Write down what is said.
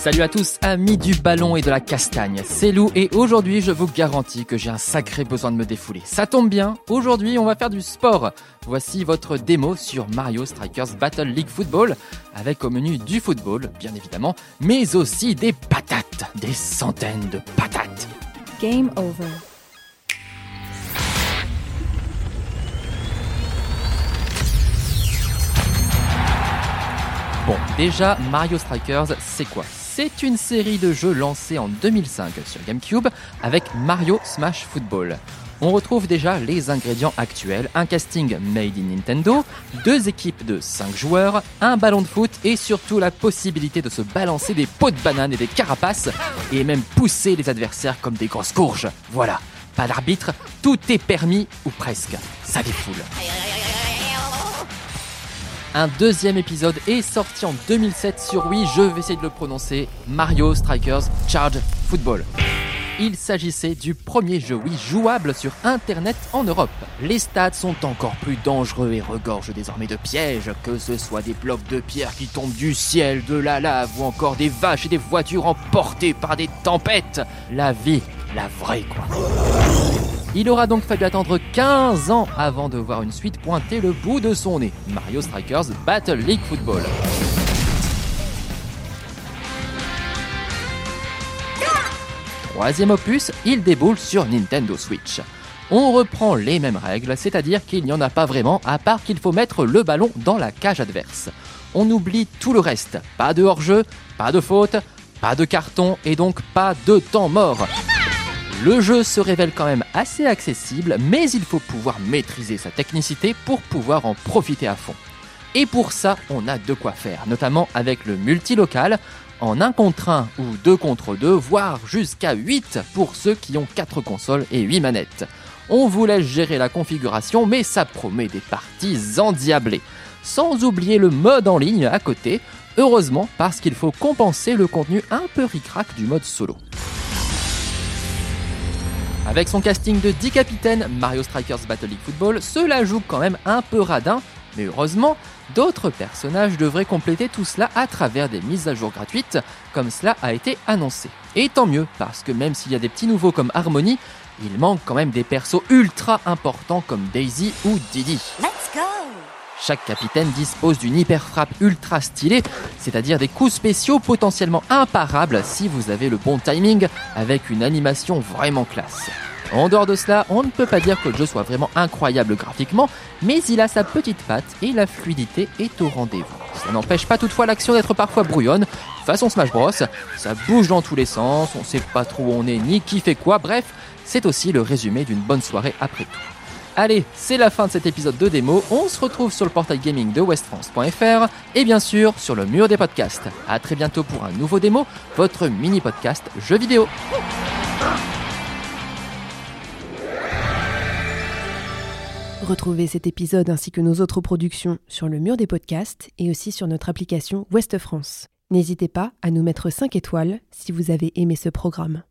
Salut à tous, amis du ballon et de la castagne, c'est Lou et aujourd'hui je vous garantis que j'ai un sacré besoin de me défouler. Ça tombe bien, aujourd'hui on va faire du sport. Voici votre démo sur Mario Strikers Battle League Football, avec au menu du football, bien évidemment, mais aussi des patates, des centaines de patates. Game over. Bon, déjà, Mario Strikers, c'est quoi ? C'est une série de jeux lancés en 2005 sur GameCube avec Mario Smash Football. On retrouve déjà les ingrédients actuels, un casting made in Nintendo, 2 équipes de 5 joueurs, un ballon de foot et surtout la possibilité de se balancer des pots de bananes et des carapaces et même pousser les adversaires comme des grosses courges. Voilà, pas d'arbitre, tout est permis ou presque, ça défoule. Un 2e épisode est sorti en 2007 sur Wii, je vais essayer de le prononcer, Mario Strikers Charge Football. Il s'agissait du premier jeu Wii jouable sur Internet en Europe. Les stades sont encore plus dangereux et regorgent désormais de pièges, que ce soit des blocs de pierre qui tombent du ciel, de la lave ou encore des vaches et des voitures emportées par des tempêtes. La vie, la vraie quoi. Il aura donc fallu attendre 15 ans avant de voir une suite pointer le bout de son nez. Mario Strikers Battle League Football. Troisième opus, il déboule sur Nintendo Switch. On reprend les mêmes règles, c'est-à-dire qu'il n'y en a pas vraiment, à part qu'il faut mettre le ballon dans la cage adverse. On oublie tout le reste, pas de hors-jeu, pas de faute, pas de carton et donc pas de temps mort. Le jeu se révèle quand même assez accessible, mais il faut pouvoir maîtriser sa technicité pour pouvoir en profiter à fond. Et pour ça, on a de quoi faire, notamment avec le multilocal, en 1 contre 1 ou 2 contre 2, voire jusqu'à 8 pour ceux qui ont 4 consoles et 8 manettes. On vous laisse gérer la configuration, mais ça promet des parties endiablées. Sans oublier le mode en ligne à côté, heureusement parce qu'il faut compenser le contenu un peu ric-rac du mode solo. Avec son casting de 10 capitaines, Mario Strikers Battle League Football, cela joue quand même un peu radin, mais heureusement, d'autres personnages devraient compléter tout cela à travers des mises à jour gratuites, comme cela a été annoncé. Et tant mieux, parce que même s'il y a des petits nouveaux comme Harmony, il manque quand même des persos ultra importants comme Daisy ou Didi. Let's go! Chaque capitaine dispose d'une hyper frappe ultra stylée, c'est-à-dire des coups spéciaux potentiellement imparables si vous avez le bon timing, avec une animation vraiment classe. En dehors de cela, on ne peut pas dire que le jeu soit vraiment incroyable graphiquement, mais il a sa petite patte et la fluidité est au rendez-vous. Ça n'empêche pas toutefois l'action d'être parfois brouillonne, façon Smash Bros, ça bouge dans tous les sens, on sait pas trop où on est ni qui fait quoi, bref, c'est aussi le résumé d'une bonne soirée après tout. Allez, c'est la fin de cet épisode de démo, on se retrouve sur le portail gaming de westfrance.fr et bien sûr sur le mur des podcasts. A très bientôt pour un nouveau démo, votre mini-podcast jeux vidéo. Retrouvez cet épisode ainsi que nos autres productions sur le mur des podcasts et aussi sur notre application West France. N'hésitez pas à nous mettre 5 étoiles si vous avez aimé ce programme.